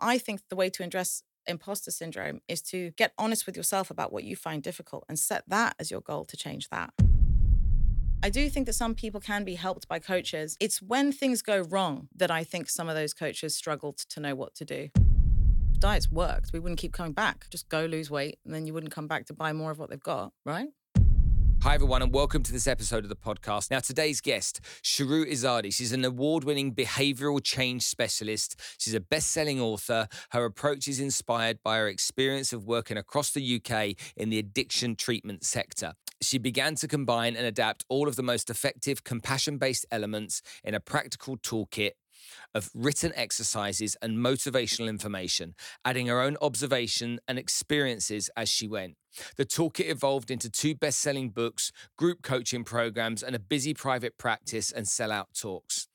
I think the way to address imposter syndrome is to get honest with yourself about what you find difficult and set that as your goal to change that. I do think that some people can be helped by coaches. It's when things go wrong that I think some of those coaches struggled to know what to do. Diets worked. We wouldn't keep coming back. Just go lose weight and then you wouldn't come back to buy more of what they've got, right? Hi, everyone, and welcome to this episode of the podcast. Now, today's guest, Shahroo Izadi. She's an award-winning behavioural change specialist. She's a best-selling author. Her approach is inspired by her experience of working across the UK in the addiction treatment sector. She began to combine and adapt all of the most effective compassion-based elements in a practical toolkit of written exercises and motivational information, adding her own observation and experiences as she went. The toolkit evolved into 2 best-selling books, group coaching programs, and a busy private practice and sell-out talks.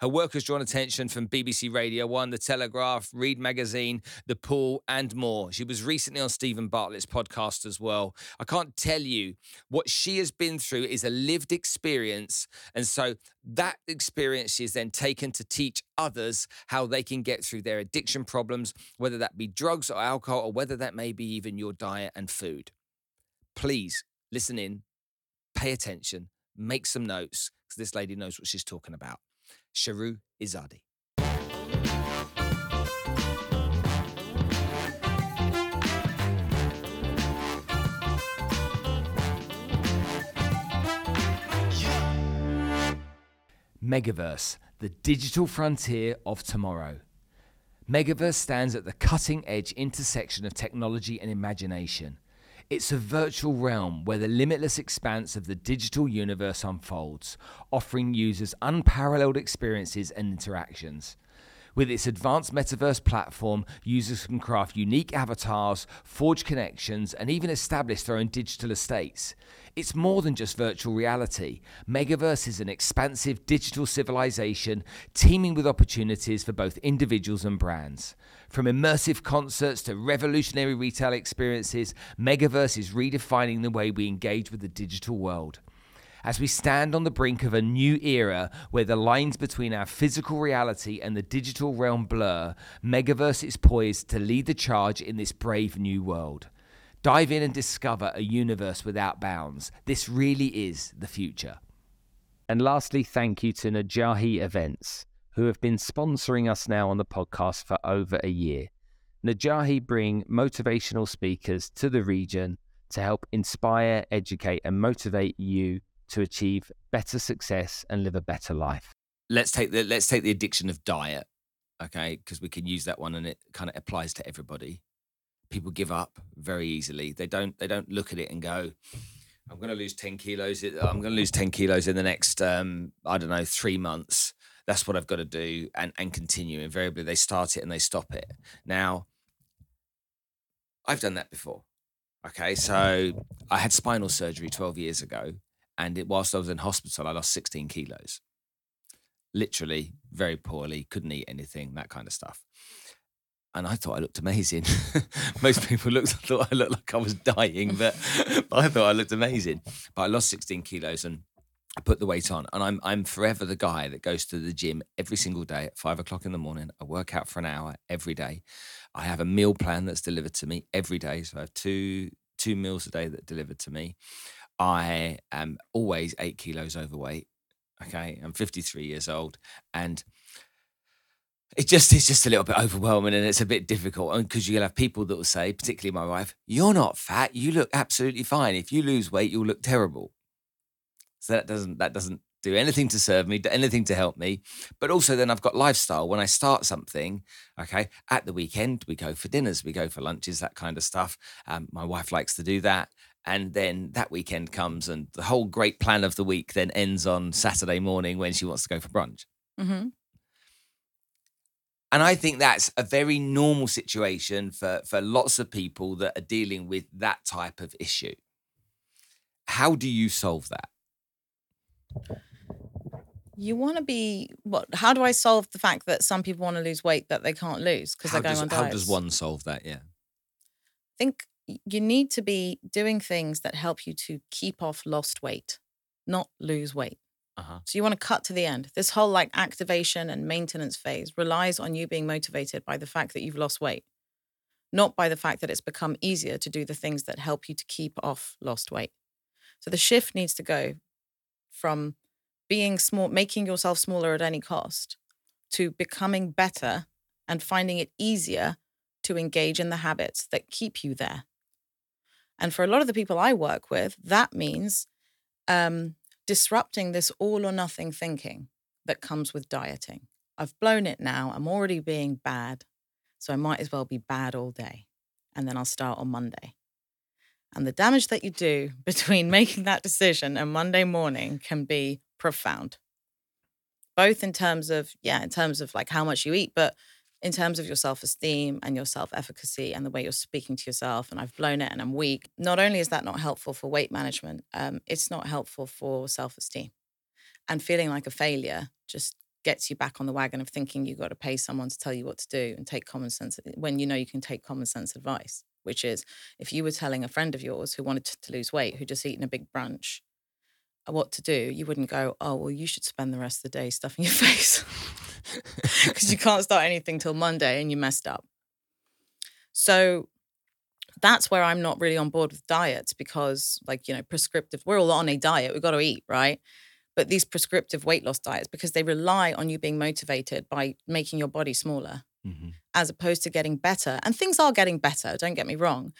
Her work has drawn attention from BBC Radio 1, The Telegraph, Read Magazine, The Pool, and more. She was recently on Stephen Bartlett's podcast as well. I can't tell you what she has been through is a lived experience. And so that experience she has then taken to teach others how they can get through their addiction problems, whether that be drugs or alcohol, or whether that may be even your diet and food. Please listen in, pay attention, make some notes, because this lady knows what she's talking about. Shahroo Izadi. Megaverse, the digital frontier of tomorrow. Megaverse stands at the cutting-edge intersection of technology and imagination. It's a virtual realm where the limitless expanse of the digital universe unfolds, offering users unparalleled experiences and interactions. With its advanced metaverse platform, users can craft unique avatars, forge connections, and even establish their own digital estates. It's more than just virtual reality. Megaverse is an expansive digital civilization teeming with opportunities for both individuals and brands. From immersive concerts to revolutionary retail experiences, Megaverse is redefining the way we engage with the digital world. As we stand on the brink of a new era where the lines between our physical reality and the digital realm blur, Megaverse is poised to lead the charge in this brave new world. Dive in and discover a universe without bounds. This really is the future. And lastly, thank you to Najahi Events, who have been sponsoring us now on the podcast for over a year. Najahi bring motivational speakers to the region to help inspire, educate, and motivate you to achieve better success and live a better life. Let's take the addiction of diet, okay? Because we can use that one and it kind of applies to everybody. People give up very easily. They don't look at it and go, I'm going to lose 10 kilos. I'm going to lose 10 kilos in the next, 3 months. That's what I've got to do and continue. Invariably, they start it and they stop it. Now, I've done that before. Okay, so I had spinal surgery 12 years ago, and whilst I was in hospital, I lost 16 kilos. Literally, very poorly, couldn't eat anything, that kind of stuff. And I thought I looked amazing. Most people thought I looked like I was dying, but I thought I looked amazing. But I lost 16 kilos and I put the weight on, and I'm forever the guy that goes to the gym every single day at 5:00 in the morning. I work out for an hour every day. I have a meal plan that's delivered to me every day. So I have two meals a day that are delivered to me. I am always 8 kilos overweight. Okay. I'm 53 years old, and it's just a little bit overwhelming, and it's a bit difficult, because you'll have people that will say, particularly my wife, you're not fat. You look absolutely fine. If you lose weight, you'll look terrible. So that doesn't do anything to serve me, anything to help me. But also then I've got lifestyle. When I start something, okay, at the weekend, we go for dinners, we go for lunches, that kind of stuff. My wife likes to do that. And then that weekend comes and the whole great plan of the week then ends on Saturday morning when she wants to go for brunch. Mm-hmm. And I think that's a very normal situation for lots of people that are dealing with that type of issue. How do you solve that? You want to be what? How do I solve the fact that some people want to lose weight that they can't lose because they're going on diets? How does one solve that? Yeah, I think you need to be doing things that help you to keep off lost weight, not lose weight. Uh-huh. So you want to cut to the end. This whole like activation and maintenance phase relies on you being motivated by the fact that you've lost weight, not by the fact that it's become easier to do the things that help you to keep off lost weight. So the shift needs to go from being small, making yourself smaller at any cost, to becoming better and finding it easier to engage in the habits that keep you there. And for a lot of the people I work with, that means disrupting this all or nothing thinking that comes with dieting. I've blown it now. I'm already being bad. So I might as well be bad all day. And then I'll start on Monday. And the damage that you do between making that decision and Monday morning can be profound. Both in terms of like how much you eat, but in terms of your self-esteem and your self-efficacy and the way you're speaking to yourself, and I've blown it and I'm weak. Not only is that not helpful for weight management, it's not helpful for self-esteem. And feeling like a failure just gets you back on the wagon of thinking you've got to pay someone to tell you what to do and take common sense, when you know you can take common sense advice, which is if you were telling a friend of yours who wanted to lose weight, who just eaten a big brunch, what to do, you wouldn't go, oh, well, you should spend the rest of the day stuffing your face because you can't start anything till Monday and you messed up. So that's where I'm not really on board with diets because, like, you know, prescriptive, we're all on a diet, we've got to eat, right? But these prescriptive weight loss diets, because they rely on you being motivated by making your body smaller mm-hmm. as opposed to getting better. And things are getting better, don't get me wrong.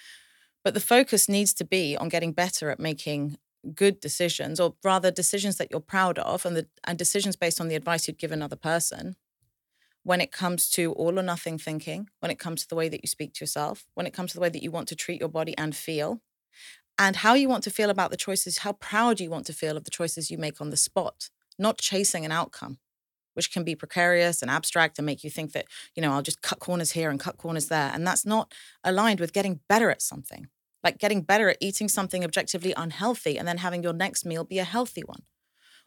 But the focus needs to be on getting better at making good decisions, or rather decisions that you're proud of, and decisions based on the advice you'd give another person. When it comes to all or nothing thinking, when it comes to the way that you speak to yourself, when it comes to the way that you want to treat your body and feel, and how you want to feel about the choices, how proud you want to feel of the choices you make on the spot, not chasing an outcome, which can be precarious and abstract and make you think that, you know, I'll just cut corners here and cut corners there. And that's not aligned with getting better at something. Like getting better at eating something objectively unhealthy and then having your next meal be a healthy one.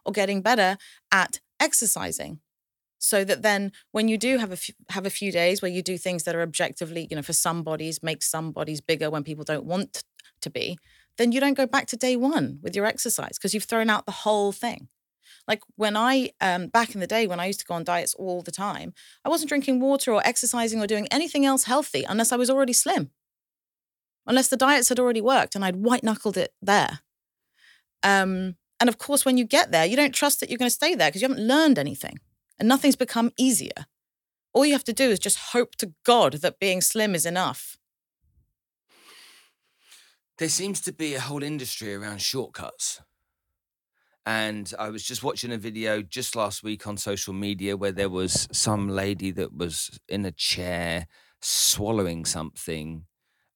Or getting better at exercising so that then when you do have a few days where you do things that are objectively, you know, for some bodies, make some bodies bigger when people don't want to be, then you don't go back to day one with your exercise because you've thrown out the whole thing. Like when I, back in the day when I used to go on diets all the time, I wasn't drinking water or exercising or doing anything else healthy unless I was already slim. Unless the diets had already worked and I'd white-knuckled it there. And of course, when you get there, you don't trust that you're going to stay there because you haven't learned anything and nothing's become easier. All you have to do is just hope to God that being slim is enough. There seems to be a whole industry around shortcuts. And I was just watching a video just last week on social media where there was some lady that was in a chair swallowing something.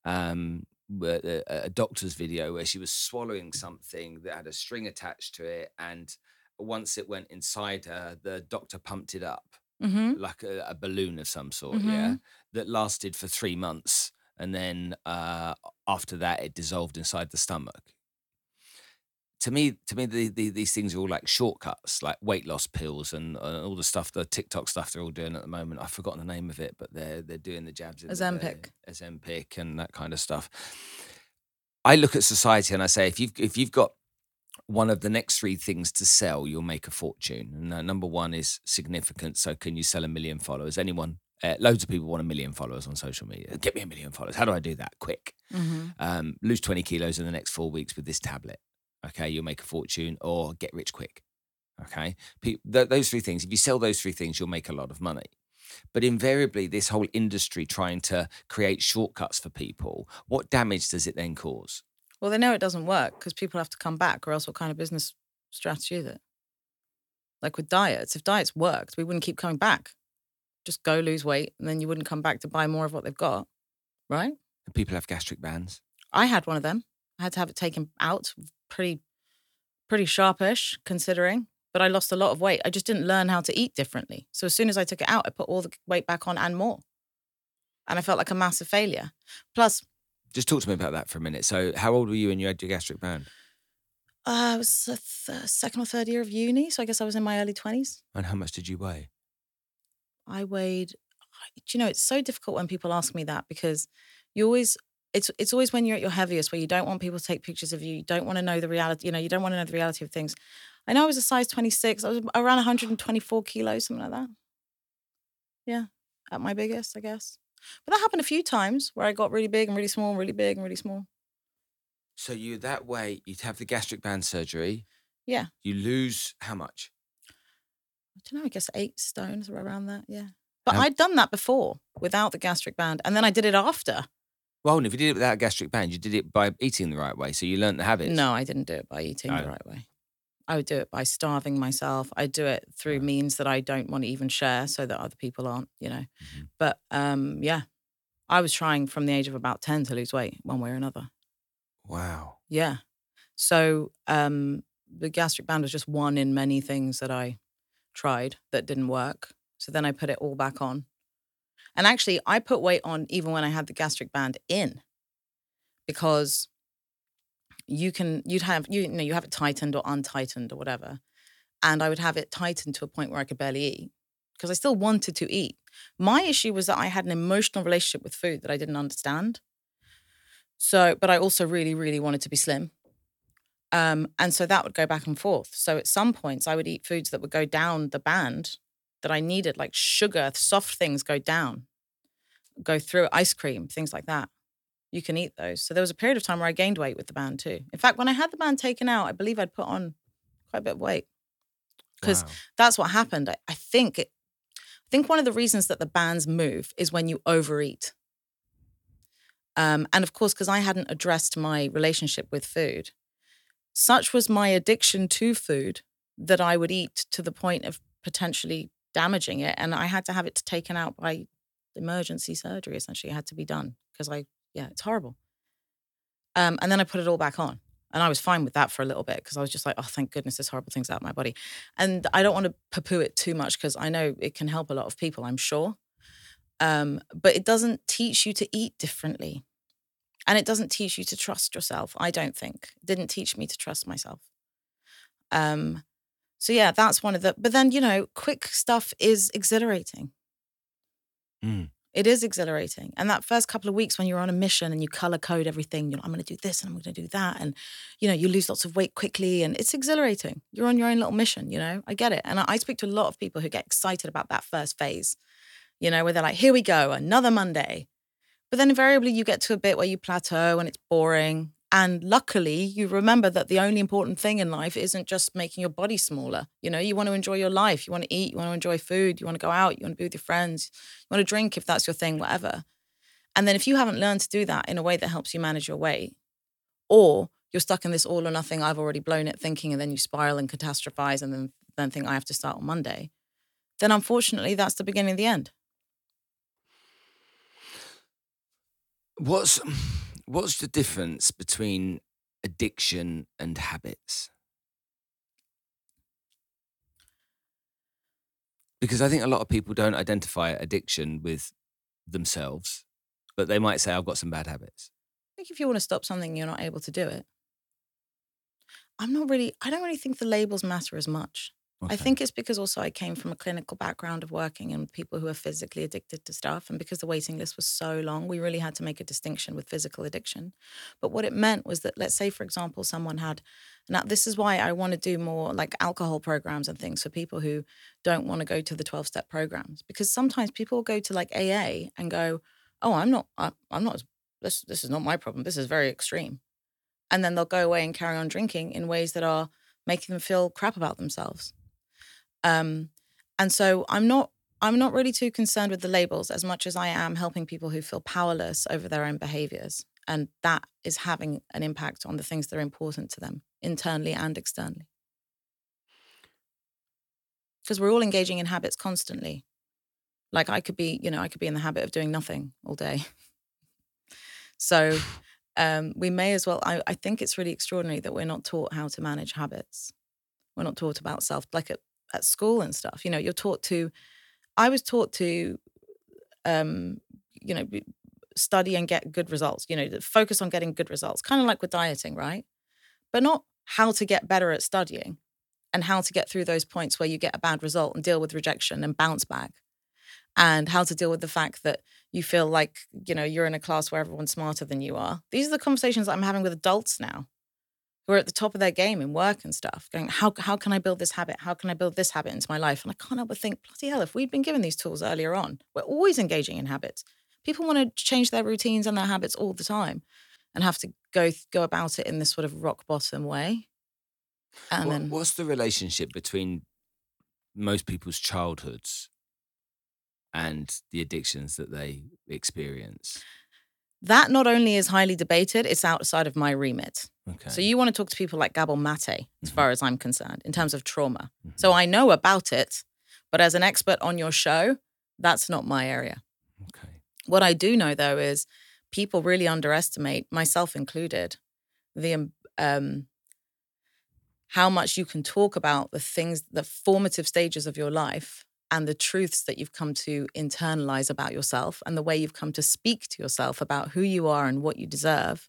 A doctor's video where she was swallowing something that had a string attached to it, and once it went inside her, the doctor pumped it up mm-hmm. like a balloon of some sort mm-hmm. yeah, that lasted for 3 months, and then after that it dissolved inside the stomach. To me these things are all like shortcuts, like weight loss pills and all the stuff, the TikTok stuff they're all doing at the moment. I've forgotten the name of it, but they're doing the jabs. Azempic and that kind of stuff. I look at society and I say, if you've got one of the next three things to sell, you'll make a fortune. And number one is significance. So can you sell 1 million followers? Anyone? Loads of people want 1 million followers on social media. Get me 1 million followers. How do I do that? Quick. Mm-hmm. Lose 20 kilos in the next 4 weeks with this tablet. Okay, you'll make a fortune, or get rich quick. Okay, those three things. If you sell those three things, you'll make a lot of money. But invariably, this whole industry trying to create shortcuts for people, what damage does it then cause? Well, they know it doesn't work because people have to come back, or else what kind of business strategy is it? Like with diets, if diets worked, we wouldn't keep coming back. Just go lose weight and then you wouldn't come back to buy more of what they've got, right? And people have gastric bands. I had one of them. I had to have it taken out. Pretty sharpish considering, but I lost a lot of weight. I just didn't learn how to eat differently. So as soon as I took it out, I put all the weight back on and more. And I felt like a massive failure. Plus... Just talk to me about that for a minute. So how old were you when you had your gastric band? I was second or third year of uni, so I guess I was in my early 20s. And how much did you weigh? I weighed... Do you know, it's so difficult when people ask me that because you always... it's always when you're at your heaviest, where you don't want people to take pictures of you. You don't want to know the reality. You know, you don't want to know the reality of things. I know I was a size 26. I was around 124 kilos, something like that. Yeah, at my biggest, I guess. But that happened a few times where I got really big and really small, really big and really small. So you that way, you'd have the gastric band surgery. Yeah. You lose how much? I don't know, I guess 8 stones or around that, yeah. But I'd done that before without the gastric band. And then I did it after. Well, and if you did it without a gastric band, you did it by eating the right way. So you learned the habits. No, I didn't do it by eating the right way. I would do it by starving myself. I do it through means that I don't want to even share so that other people aren't, you know. Mm-hmm. But, yeah, I was trying from the age of about 10 to lose weight one way or another. Wow. Yeah. So the gastric band was just one in many things that I tried that didn't work. So then I put it all back on. And actually, I put weight on even when I had the gastric band in, because you have it tightened or untightened or whatever. And I would have it tightened to a point where I could barely eat, because I still wanted to eat. My issue was that I had an emotional relationship with food that I didn't understand. So, but I also really, really wanted to be slim. And so that would go back and forth. So at some points I would eat foods that would go down the band that I needed, like sugar, soft things go down, go through ice cream, things like that. You can eat those. So there was a period of time where I gained weight with the band too. In fact, when I had the band taken out, I believe I'd put on quite a bit of weight, because that's what happened. I think one of the reasons that the bands move is when you overeat. And of course, because I hadn't addressed my relationship with food, such was my addiction to food that I would eat to the point of potentially damaging it. And I had to have it taken out by emergency surgery, essentially. It had to be done because it's horrible. And then I put it all back on. And I was fine with that for a little bit, because I was just like, oh, thank goodness this horrible thing's out of my body. And I don't want to poo-poo it too much, because I know it can help a lot of people, I'm sure. But it doesn't teach you to eat differently. And it doesn't teach you to trust yourself, I don't think. It didn't teach me to trust myself. So yeah, that's one of the... But then, you know, quick stuff is exhilarating. Mm. It is exhilarating. And that first couple of weeks when you're on a mission and you color code everything, you know, I'm going to do this and I'm going to do that. And, you know, you lose lots of weight quickly and it's exhilarating. You're on your own little mission, you know. I get it. And I speak to a lot of people who get excited about that first phase, you know, where they're like, here we go, another Monday. But then invariably you get to a bit where you plateau and it's boring. And luckily, you remember that the only important thing in life isn't just making your body smaller. You know, you want to enjoy your life. You want to eat. You want to enjoy food. You want to go out. You want to be with your friends. You want to drink if that's your thing, whatever. And then if you haven't learned to do that in a way that helps you manage your weight, or you're stuck in this all or nothing, I've already blown it thinking, and then you spiral and catastrophize and then think I have to start on Monday, then unfortunately, that's the beginning of the end. What's the difference between addiction and habits? Because I think a lot of people don't identify addiction with themselves, but they might say, I've got some bad habits. I think if you want to stop something, you're not able to do it. I don't really think the labels matter as much. Okay. I think it's because also I came from a clinical background of working and people who are physically addicted to stuff. And because the waiting list was so long, we really had to make a distinction with physical addiction. But what it meant was that, let's say, for example, someone had... Now, this is why I want to do more like alcohol programs and things for people who don't want to go to the 12-step programs. Because sometimes people go to like AA and go, oh, I'm not. This is not my problem. This is very extreme. And then they'll go away and carry on drinking in ways that are making them feel crap about themselves. And so I'm not really too concerned with the labels as much as I am helping people who feel powerless over their own behaviors. And that is having an impact on the things that are important to them, internally and externally. Because we're all engaging in habits constantly. Like I could be in the habit of doing nothing all day. So we may as well, I think it's really extraordinary that we're not taught how to manage habits. We're not taught about self, like at school and stuff, you know, I was taught to, you know, study and get good results, you know, focus on getting good results, kind of like with dieting, right? But not how to get better at studying and how to get through those points where you get a bad result and deal with rejection and bounce back. and how to deal with the fact that you feel like, you know, you're in a class where everyone's smarter than you are. These are the conversations that I'm having with adults now who are at the top of their game in work and stuff, going, how can I build this habit? How can I build this habit into my life? And I can't help but think, bloody hell, if we'd been given these tools earlier on, we're always engaging in habits. People want to change their routines and their habits all the time and have to go about it in this sort of rock bottom way. And what's the relationship between most people's childhoods and the addictions that they experience? That not only is highly debated, it's outside of my remit. Okay. So you want to talk to people like Gabor Mate, as far as I'm concerned, in terms of trauma. Mm-hmm. So I know about it, but as an expert on your show, that's not my area. Okay. What I do know, though, is people really underestimate, myself included, the how much you can talk about the things, the formative stages of your life and the truths that you've come to internalize about yourself and the way you've come to speak to yourself about who you are and what you deserve.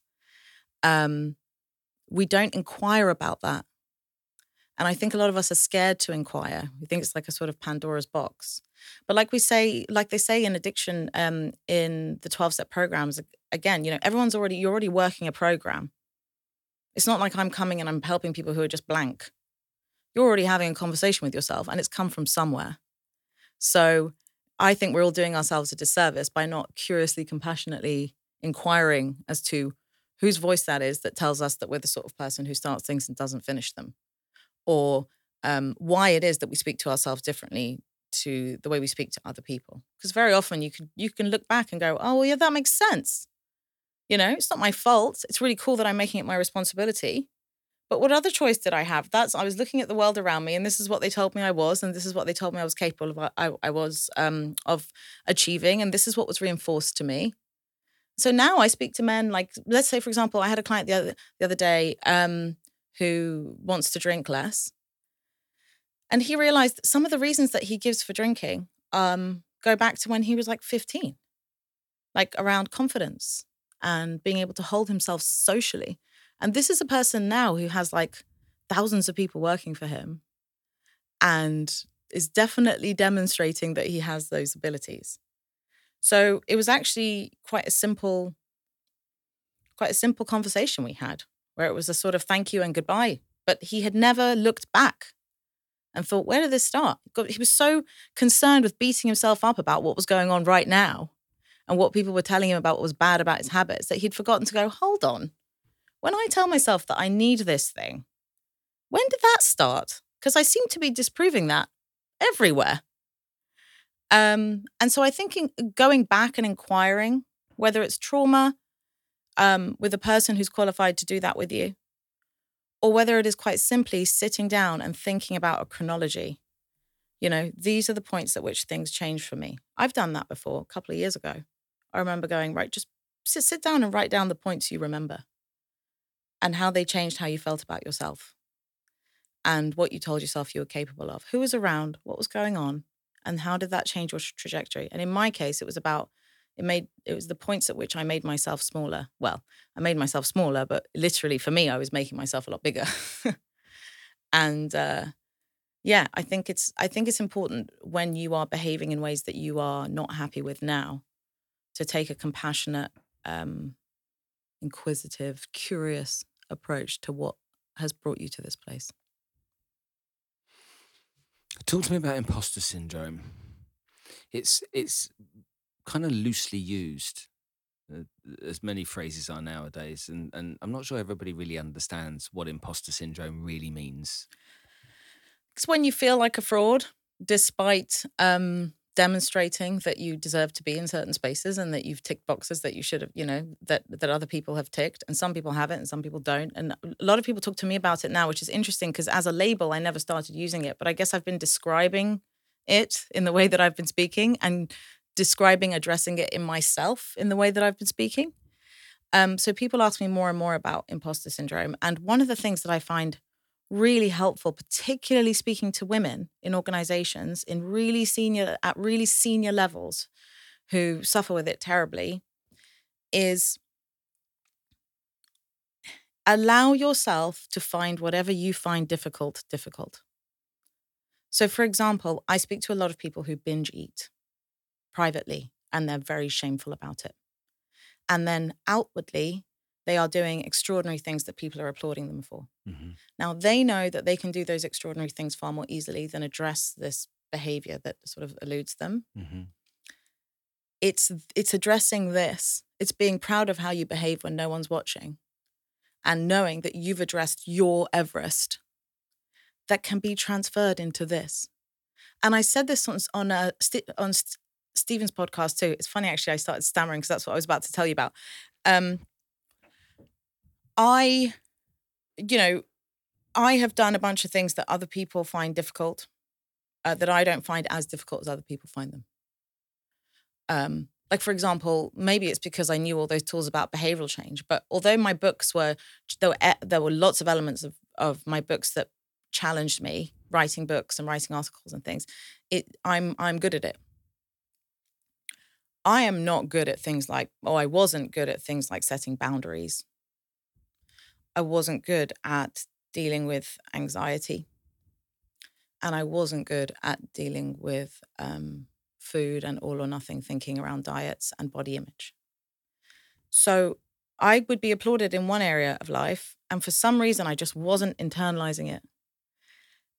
We don't inquire about that. And I think a lot of us are scared to inquire. We think it's like a sort of Pandora's box. But like they say in addiction, in the 12-step programs, again, you know, everyone's already, you're already working a program. It's not like I'm coming and I'm helping people who are just blank. You're already having a conversation with yourself and it's come from somewhere. So I think we're all doing ourselves a disservice by not curiously, compassionately inquiring as to whose voice that is that tells us that we're the sort of person who starts things and doesn't finish them, or why it is that we speak to ourselves differently to the way we speak to other people. Because very often you can look back and go, oh, well, yeah, that makes sense. You know, it's not my fault. It's really cool that I'm making it my responsibility. But what other choice did I have? I was looking at the world around me, and this is what they told me I was, and this is what they told me I was capable of. I was of achieving, and this is what was reinforced to me. So now I speak to men like, let's say, for example, I had a client the other day who wants to drink less, and he realized that some of the reasons that he gives for drinking go back to when he was like 15, like around confidence and being able to hold himself socially. And this is a person now who has like thousands of people working for him and is definitely demonstrating that he has those abilities. So it was actually quite a simple conversation we had, where it was a sort of thank you and goodbye. But he had never looked back and thought, where did this start? God, he was so concerned with beating himself up about what was going on right now and what people were telling him about what was bad about his habits that he'd forgotten to go, hold on. When I tell myself that I need this thing, when did that start? Because I seem to be disproving that everywhere. And so I think going back and inquiring, whether it's trauma with a person who's qualified to do that with you, or whether it is quite simply sitting down and thinking about a chronology. You know, these are the points at which things change for me. I've done that before a couple of years ago. I remember going, right, just sit down and write down the points you remember, and how they changed how you felt about yourself and what you told yourself you were capable of, who was around, what was going on, and how did that change your trajectory. And in my case, it was the points at which I made myself smaller. Well, I made myself smaller, but literally for me, I was making myself a lot bigger. And I think it's important when you are behaving in ways that you are not happy with now to take a compassionate, inquisitive, curious approach to what has brought you to this place. Talk to me about imposter syndrome. It's kind of loosely used, as many phrases are nowadays, and I'm not sure everybody really understands what imposter syndrome really means. It's when you feel like a fraud, despite demonstrating that you deserve to be in certain spaces and that you've ticked boxes that you should have, you know, that other people have ticked, and some people haven't and some people don't. And a lot of people talk to me about it now, which is interesting because as a label, I never started using it, but I guess I've been describing it in the way that I've been speaking and addressing it in myself in the way that I've been speaking. So people ask me more and more about imposter syndrome. And one of the things that I find really helpful, particularly speaking to women in organizations at really senior levels who suffer with it terribly, is allow yourself to find whatever you find difficult. So for example, I speak to a lot of people who binge eat. privately, and they're very shameful about it. And then outwardly, they are doing extraordinary things that people are applauding them for. Mm-hmm. Now, they know that they can do those extraordinary things far more easily than address this behavior that sort of eludes them. Mm-hmm. It's addressing this. It's being proud of how you behave when no one's watching and knowing that you've addressed your Everest that can be transferred into this. And I said this on Stephen's podcast too. It's funny, actually, I started stammering because that's what I was about to tell you about. I have done a bunch of things that other people find difficult, that I don't find as difficult as other people find them. Like, for example, maybe it's because I knew all those tools about behavioral change, but although my books there were lots of elements of my books that challenged me, writing books and writing articles and things, I'm good at it. I am not good at things like, I wasn't good at things like setting boundaries. I wasn't good at dealing with anxiety. And I wasn't good at dealing with food and all or nothing thinking around diets and body image. So I would be applauded in one area of life, and for some reason I just wasn't internalizing it.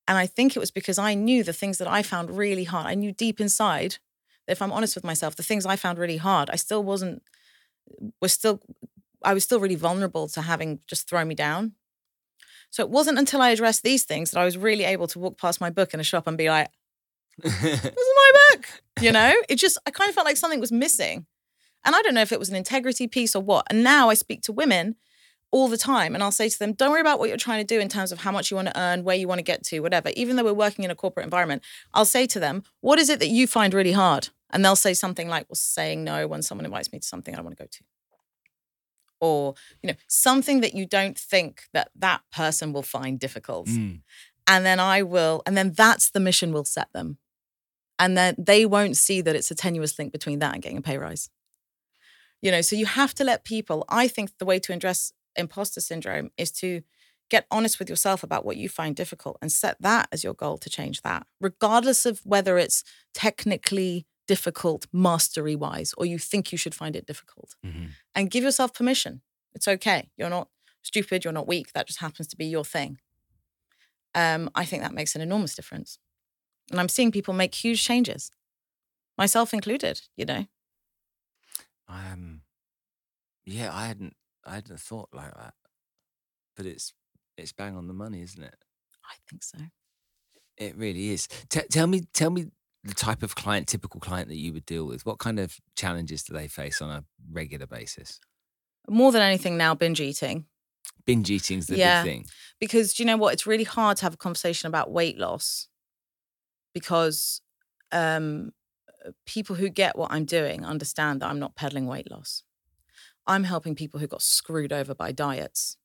And I think it was because I knew the things that I found really hard. I knew deep inside that, if I'm honest with myself, the things I found really hard, I was still really vulnerable to having just thrown me down. So it wasn't until I addressed these things that I was really able to walk past my book in a shop and be like, this is my book, you know? I kind of felt like something was missing. And I don't know if it was an integrity piece or what. And now I speak to women all the time and I'll say to them, don't worry about what you're trying to do in terms of how much you want to earn, where you want to get to, whatever. Even though we're working in a corporate environment, I'll say to them, what is it that you find really hard? And they'll say something like, well, saying no when someone invites me to something I don't want to go to. Or, you know, something that you don't think that person will find difficult. Mm. And then that's the mission we'll set them. And then they won't see that it's a tenuous link between that and getting a pay rise. You know, so you have to let people, I think the way to address imposter syndrome is to get honest with yourself about what you find difficult and set that as your goal to change that, regardless of whether it's technically difficult mastery-wise, or you think you should find it difficult. Mm-hmm. And give yourself permission. It's okay. You're not stupid. You're not weak. That just happens to be your thing. I think that makes an enormous difference. And I'm seeing people make huge changes, myself included, you know. I hadn't thought like that. But it's bang on the money, isn't it? I think so. It really is. Tell me the type of typical client that you would deal with. What kind of challenges do they face on a regular basis? More than anything now, binge eating. Binge eating's the big thing. Because you know what? It's really hard to have a conversation about weight loss because people who get what I'm doing understand that I'm not peddling weight loss. I'm helping people who got screwed over by diets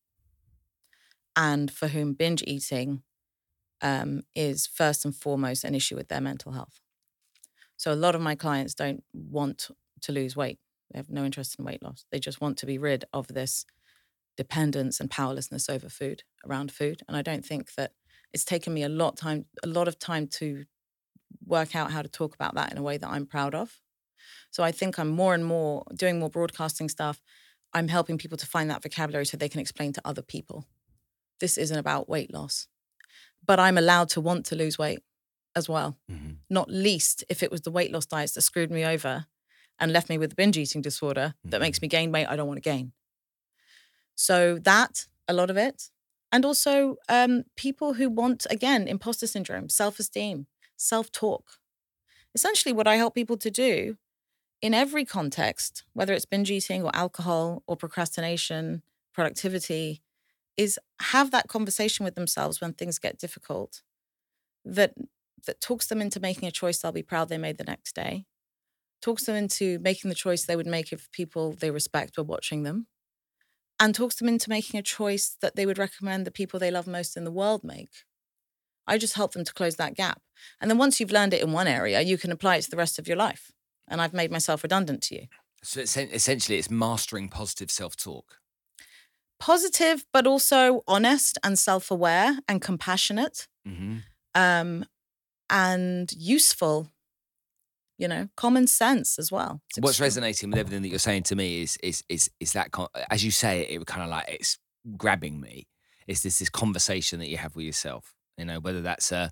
and for whom binge eating is first and foremost an issue with their mental health. So a lot of my clients don't want to lose weight. They have no interest in weight loss. They just want to be rid of this dependence and powerlessness over food, around food. And I don't think that it's taken me a lot of time to work out how to talk about that in a way that I'm proud of. So I think I'm more and more doing more broadcasting stuff. I'm helping people to find that vocabulary so they can explain to other people. This isn't about weight loss. But I'm allowed to want to lose weight as well. Mm-hmm. Not least if it was the weight loss diets that screwed me over and left me with a binge eating disorder that makes me gain weight I don't want to gain. So that, a lot of it. And also people who want, again, imposter syndrome, self-esteem, self-talk. Essentially what I help people to do in every context, whether it's binge eating or alcohol or procrastination, productivity, is have that conversation with themselves when things get difficult that talks them into making a choice they'll be proud they made the next day, talks them into making the choice they would make if people they respect were watching them, and talks them into making a choice that they would recommend the people they love most in the world make. I just help them to close that gap. And then once you've learned it in one area, you can apply it to the rest of your life. And I've made myself redundant to you. So essentially it's mastering positive self-talk. Positive, but also honest and self-aware and compassionate and useful you know, common sense as well. What's resonating with everything that you're saying to me is that, as you say it, it kind of like, it's grabbing me. It's this conversation that you have with yourself, you know, whether that's we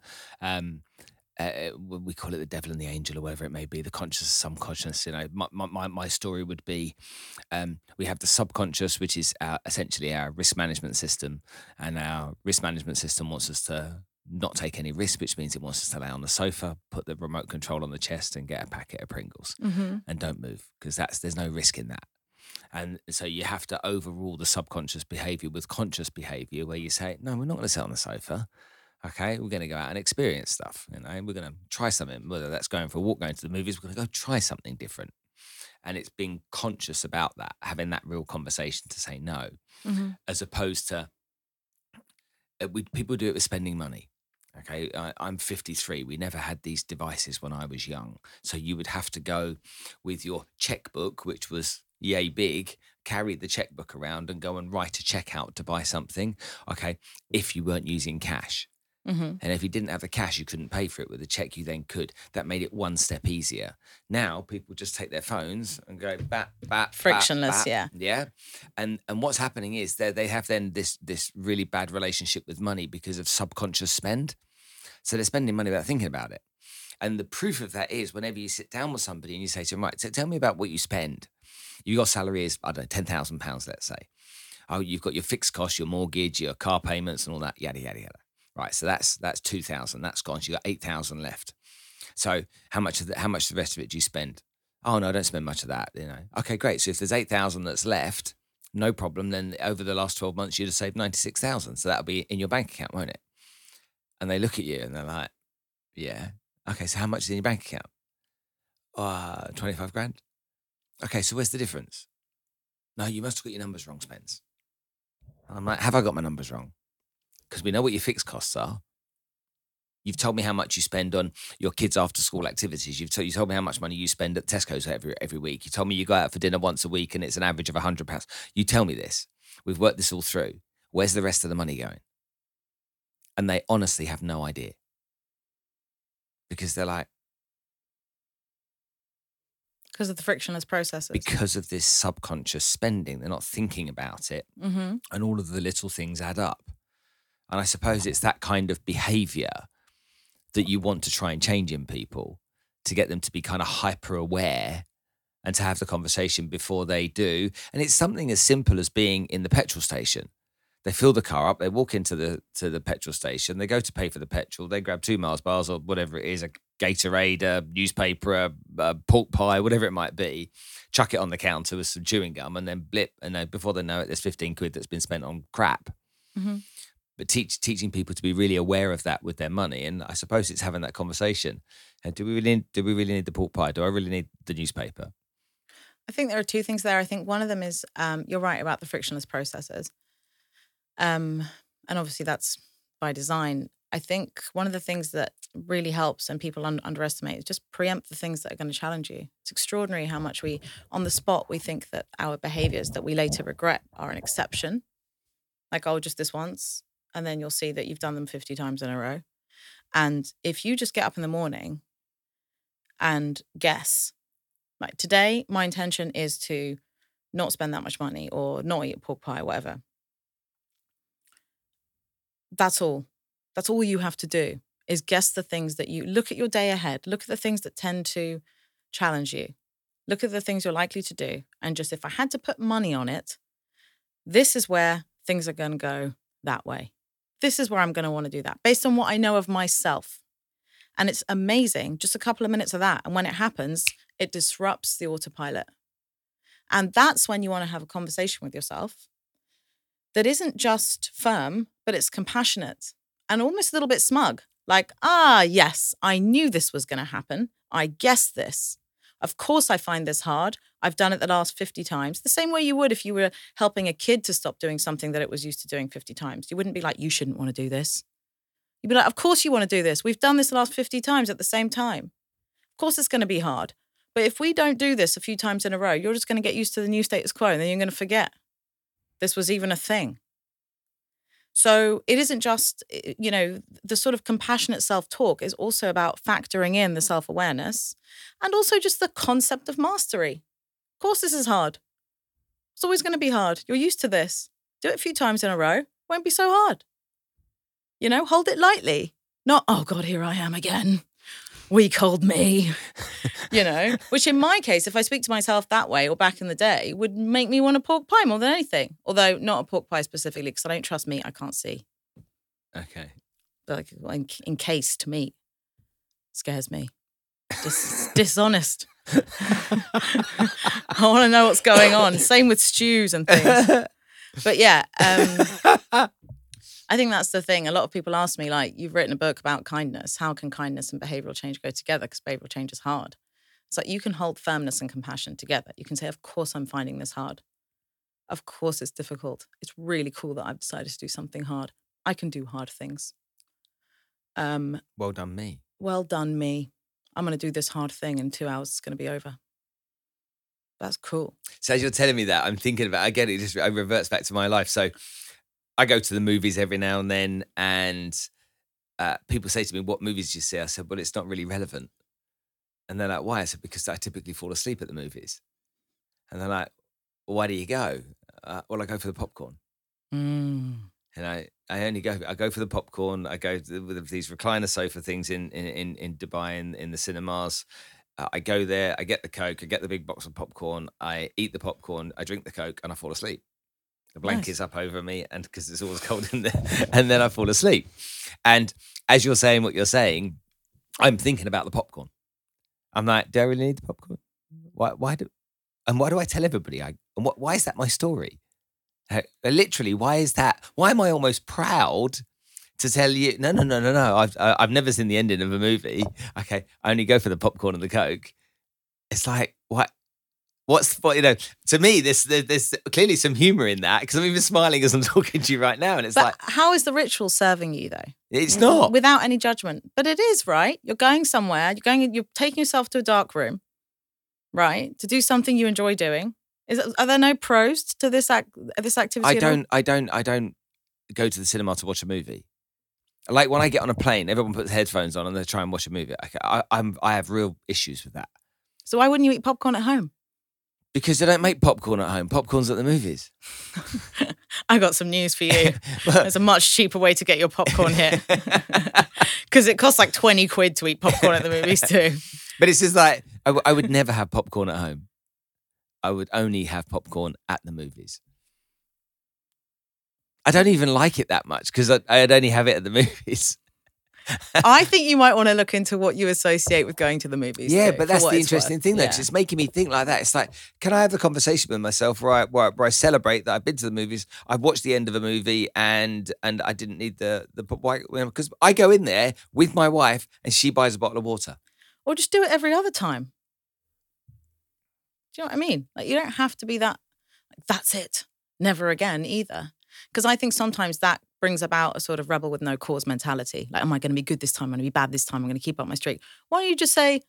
call it the devil and the angel, or whatever it may be, the conscious, subconscious. You know, my story would be, we have the subconscious, which is essentially our risk management system, and our risk management system wants us to not take any risk, which means it wants us to lay on the sofa, put the remote control on the chest, and get a packet of Pringles, mm-hmm. and don't move, because there's no risk in that. And so you have to overrule the subconscious behavior with conscious behavior, where you say, no, we're not going to sit on the sofa. Okay, we're going to go out and experience stuff, you know. We're going to try something, whether that's going for a walk, going to the movies, we're going to go try something different. And it's being conscious about that, having that real conversation to say no, mm-hmm. as opposed to, people do it with spending money. Okay, I'm 53. We never had these devices when I was young. So you would have to go with your checkbook, which was yay big, carry the checkbook around and go and write a check out to buy something, okay, if you weren't using cash. Mm-hmm. And if you didn't have the cash, you couldn't pay for it. With a check, you then could. That made it one step easier. Now people just take their phones and go bat, bat, frictionless, bat, bat. Yeah, yeah. And what's happening is they have then this really bad relationship with money because of subconscious spend. So they're spending money without thinking about it. And the proof of that is whenever you sit down with somebody and you say to them, right, so tell me about what you spend. Your salary is, I don't know, £10,000, let's say. Oh, you've got your fixed costs, your mortgage, your car payments, and all that, yada yada yada. Right, so that's 2,000. That's gone. So you got 8,000 left. So how much the rest of it do you spend? Oh no, I don't spend much of that. You know. Okay, great. So if there's 8,000 that's left, no problem. Then over the last 12 months, you'd have saved 96,000. So that'll be in your bank account, won't it? And they look at you and they're like, yeah. Okay, so how much is in your bank account? 25 grand. Okay, so where's the difference? No, you must have got your numbers wrong, Spence. And I'm like, have I got my numbers wrong? Because we know what your fixed costs are. You've told me how much you spend on your kids' after-school activities. You told me how much money you spend at Tesco's every week. You told me you go out for dinner once a week and it's an average of £100. You tell me this. We've worked this all through. Where's the rest of the money going? And they honestly have no idea. Because they're like... because of the frictionless processes. Because of this subconscious spending. They're not thinking about it. Mm-hmm. And all of the little things add up. And I suppose it's that kind of behaviour that you want to try and change in people, to get them to be kind of hyper aware and to have the conversation before they do. And it's something as simple as being in the petrol station. They fill the car up, they walk into the petrol station, they go to pay for the petrol, they grab 2 Mars bars or whatever it is, a Gatorade, a newspaper, a pork pie, whatever it might be, chuck it on the counter with some chewing gum, and then blip, and before they know it, there's 15 quid that's been spent on crap. Mm-hmm. But teaching people to be really aware of that with their money, and I suppose it's having that conversation. And do we really need the pork pie? Do I really need the newspaper? I think there are two things there. I think one of them is you're right about the frictionless processes, and obviously that's by design. I think one of the things that really helps and people underestimate is just preempt the things that are going to challenge you. It's extraordinary how much we, on the spot, we think that our behaviours that we later regret are an exception, like oh, just this once. And then you'll see that you've done them 50 times in a row. And if you just get up in the morning and guess, like today, my intention is to not spend that much money or not eat pork pie, whatever. That's all. That's all you have to do is guess the things that you look at your day ahead. Look at the things that tend to challenge you. Look at the things you're likely to do. And just if I had to put money on it, this is where things are going to go that way. This is where I'm going to want to do that based on what I know of myself. And it's amazing, just a couple of minutes of that. And when it happens, it disrupts the autopilot. And that's when you want to have a conversation with yourself that isn't just firm, but it's compassionate and almost a little bit smug. Like, yes, I knew this was going to happen. I guessed this. Of course I find this hard. I've done it the last 50 times. The same way you would if you were helping a kid to stop doing something that it was used to doing 50 times. You wouldn't be like, you shouldn't want to do this. You'd be like, of course you want to do this. We've done this the last 50 times at the same time. Of course it's going to be hard. But if we don't do this a few times in a row, you're just going to get used to the new status quo and then you're going to forget this was even a thing. So it isn't just, you know, the sort of compassionate self-talk is also about factoring in the self-awareness and also just the concept of mastery. Of course, this is hard. It's always going to be hard. You're used to this. Do it a few times in a row. Won't be so hard. You know, hold it lightly. Not, oh God, here I am again. Weak old me. You know, which in my case, if I speak to myself that way or back in the day, would make me want a pork pie more than anything. Although not a pork pie specifically, because I don't trust meat. I can't see. Okay. Like encased meat scares me. Dishonest. I want to know what's going on. Same with stews and things. But yeah, I think that's the thing. A lot of people ask me, like, you've written a book about kindness. How can kindness and behavioural change go together? Because behavioural change is hard. It's like you can hold firmness and compassion together. You can say, of course, I'm finding this hard. Of course, it's difficult. It's really cool that I've decided to do something hard. I can do hard things. Well done, me. Well done, me. I'm going to do this hard thing in 2 hours. It's going to be over. That's cool. So as you're telling me that, I'm thinking about, again, it reverts back to my life. So I go to the movies every now and then, and people say to me, what movies do you see? I said, well, it's not really relevant. And they're like, why? I said, because I typically fall asleep at the movies. And they're like, well, why do you go? Well, I go for the popcorn. Mm. And I go for the popcorn. I go with these recliner sofa things in Dubai, in the cinemas. I go there, I get the Coke, I get the big box of popcorn, I eat the popcorn, I drink the Coke, and I fall asleep. The blanket's up over me, and because it's always cold in there, and then I fall asleep. And as you're saying what you're saying, I'm thinking about the popcorn. I'm like, do I really need the popcorn? Why do I tell everybody? Why is that my story? Literally, why is that? Why am I almost proud to tell you, no, I've never seen the ending of a movie. Okay, I only go for the popcorn and the Coke. It's like, what, you know, to me, there's clearly some humour in that, because I'm even smiling as I'm talking to you right now. And it's but like, how is the ritual serving you, though? It's not. Without any judgment. But it is, right? You're going somewhere. You're taking yourself to a dark room, right? To do something you enjoy doing. Are there no pros to this activity? I don't go to the cinema to watch a movie. Like when I get on a plane, everyone puts headphones on and they try and watch a movie. I have real issues with that. So why wouldn't you eat popcorn at home? Because they don't make popcorn at home. Popcorn's at the movies. I got some news for you. There's a much cheaper way to get your popcorn here. Because it costs like 20 quid to eat popcorn at the movies too. But it's just like, I would never have popcorn at home. I would only have popcorn at the movies. I don't even like it that much because I'd only have it at the movies. I think you might want to look into what you associate with going to the movies. Yeah, but that's the interesting thing, though, because it's making me think like that. It's like, can I have the conversation with myself where I celebrate that I've been to the movies, I've watched the end of a movie, and I didn't need because I go in there with my wife and she buys a bottle of water. Or just do it every other time. Do you know what I mean? Like, you don't have to be that, like, that's it, never again either. Because I think sometimes that brings about a sort of rebel with no cause mentality. Like, am I going to be good this time? I'm going to be bad this time. I'm going to keep up my streak. Why don't you just say,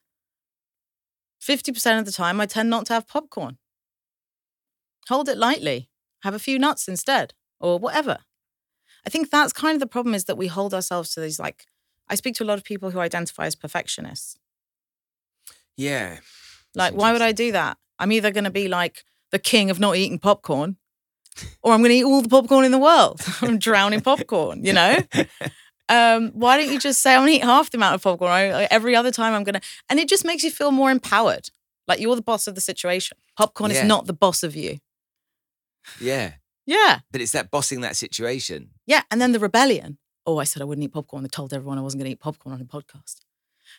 50% of the time, I tend not to have popcorn. Hold it lightly. Have a few nuts instead or whatever. I think that's kind of the problem, is that we hold ourselves to these, like, I speak to a lot of people who identify as perfectionists. Yeah. Like, why would I do that? I'm either going to be like the king of not eating popcorn, or I'm going to eat all the popcorn in the world. I'm drowning popcorn, you know? Why don't you just say, I'm going to eat half the amount of popcorn. Every other time I'm going to... And it just makes you feel more empowered. Like, you're the boss of the situation. Popcorn is not the boss of you. Yeah. Yeah. But it's that bossing that situation. Yeah, and then the rebellion. Oh, I said I wouldn't eat popcorn. I told everyone I wasn't going to eat popcorn on a podcast.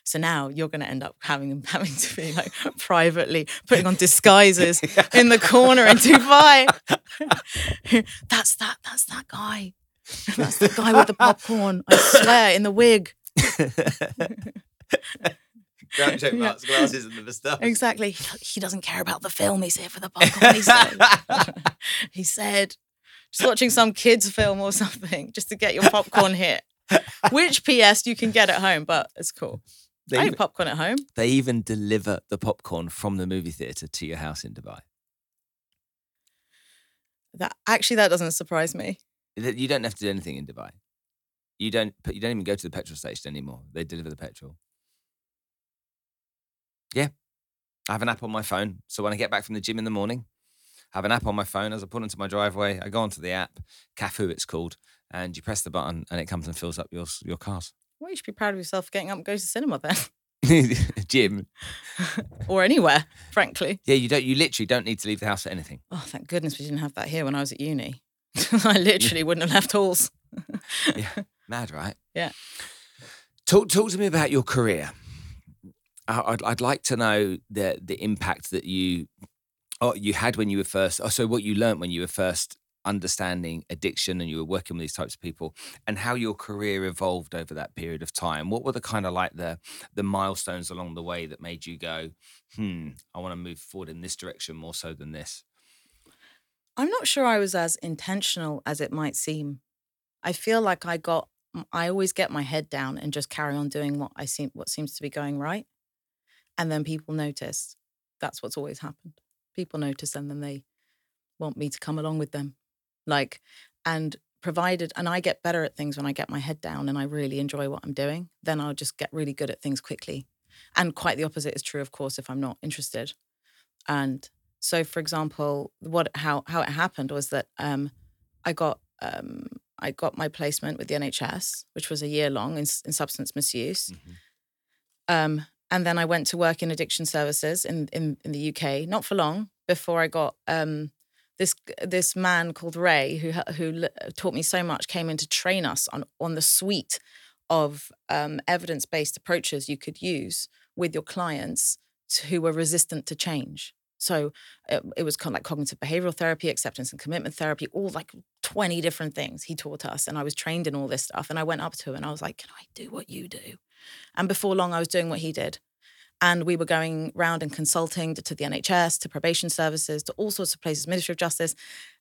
So now you're going to end up having to be like privately putting on disguises in the corner in Dubai. That's that guy. That's the guy with the popcorn. I swear, in the wig. Grant Joe Mark's glasses and the moustache. Exactly. He doesn't care about the film. He's here for the popcorn. He said, just watching some kids' film or something just to get your popcorn hit. Which, P.S., you can get at home, but it's cool. I eat popcorn at home. They even deliver the popcorn from the movie theatre to your house in Dubai. That doesn't surprise me. You don't have to do anything in Dubai. You don't even go to the petrol station anymore. They deliver the petrol. Yeah. I have an app on my phone. So when I get back from the gym in the morning, I have an app on my phone. As I pull into my driveway, I go onto the app, CAFU it's called, and you press the button and it comes and fills up your cars. Well, you should be proud of yourself for getting up and going to the cinema then. Gym. Or anywhere, frankly. Yeah, you literally don't need to leave the house for anything. Oh, thank goodness we didn't have that here when I was at uni. I literally wouldn't have left halls. Yeah, mad, right? Yeah. Talk to me about your career. I'd like to know the impact that you had when you were first. So what you learnt when you were first understanding addiction and you were working with these types of people, and how your career evolved over that period of time. What were the kind of like the milestones along the way that made you go, I want to move forward in this direction more so than this? I'm not sure I was as intentional as it might seem. I feel like I always get my head down and just carry on doing what seems to be going right. And then people notice. That's what's always happened. People notice and then they want me to come along with them. And I get better at things when I get my head down and I really enjoy what I'm doing, then I'll just get really good at things quickly. And quite the opposite is true, of course, if I'm not interested. And so, for example, how it happened was that I got my placement with the NHS, which was a year long in substance misuse. Mm-hmm. And then I went to work in addiction services in the UK, not for long, before I got this man called Ray, who taught me so much, came in to train us on the suite of evidence-based approaches you could use with your clients who were resistant to change. So it was kind of like cognitive behavioral therapy, acceptance and commitment therapy, all like 20 different things he taught us. And I was trained in all this stuff. And I went up to him and I was like, can I do what you do? And before long, I was doing what he did. And we were going round and consulting to the NHS, to probation services, to all sorts of places, Ministry of Justice.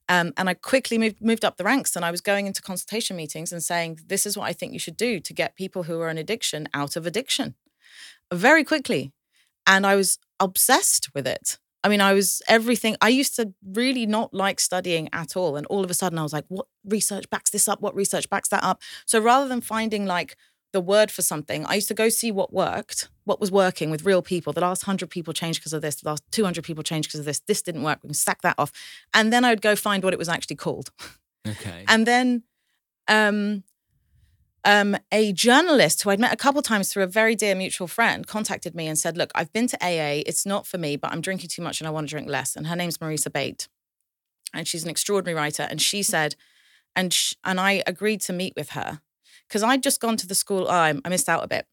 And I quickly moved up the ranks and I was going into consultation meetings and saying, this is what I think you should do to get people who are in addiction out of addiction very quickly. And I was obsessed with it. I mean, I was everything. I used to really not like studying at all. And all of a sudden I was like, what research backs this up? What research backs that up? So rather than finding like the word for something, I used to go see what worked, what was working with real people. The last 100 people changed because of this. The last 200 people changed because of this. This didn't work. We can sack that off. And then I would go find what it was actually called. Okay. And then a journalist who I'd met a couple of times through a very dear mutual friend contacted me and said, look, I've been to AA. It's not for me, but I'm drinking too much and I want to drink less. And her name's Marisa Bate. And she's an extraordinary writer. And she said, and I agreed to meet with her because I'd just gone to the school. I missed out a bit.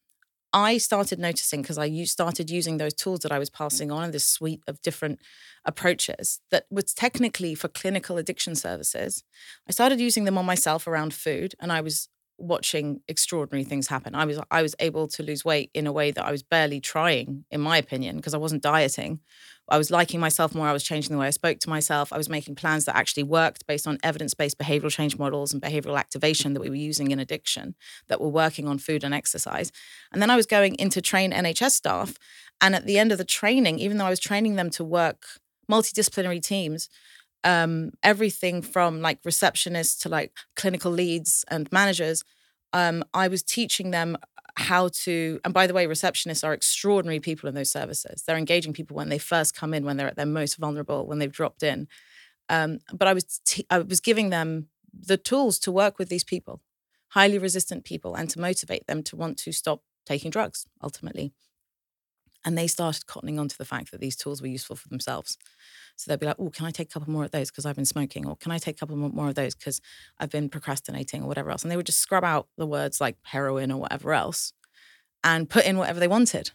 I started noticing because I started using those tools that I was passing on and this suite of different approaches that was technically for clinical addiction services. I started using them on myself around food and I was watching extraordinary things happen. I was able to lose weight in a way that I was barely trying, in my opinion, because I wasn't dieting. I was liking myself more. I was changing the way I spoke to myself. I was making plans that actually worked based on evidence-based behavioral change models and behavioral activation that we were using in addiction that were working on food and exercise. And then I was going in to train NHS staff. And at the end of the training, even though I was training them to work multidisciplinary teams, everything from like receptionists to like clinical leads and managers, I was teaching them how to, and by the way, receptionists are extraordinary people in those services. They're engaging people when they first come in, when they're at their most vulnerable, when they've dropped in. But I was giving them the tools to work with these people, highly resistant people, and to motivate them to want to stop taking drugs ultimately. And they started cottoning onto the fact that these tools were useful for themselves. So they'd be like, oh, can I take a couple more of those because I've been smoking? Or can I take a couple more of those because I've been procrastinating or whatever else? And they would just scrub out the words like heroin or whatever else and put in whatever they wanted.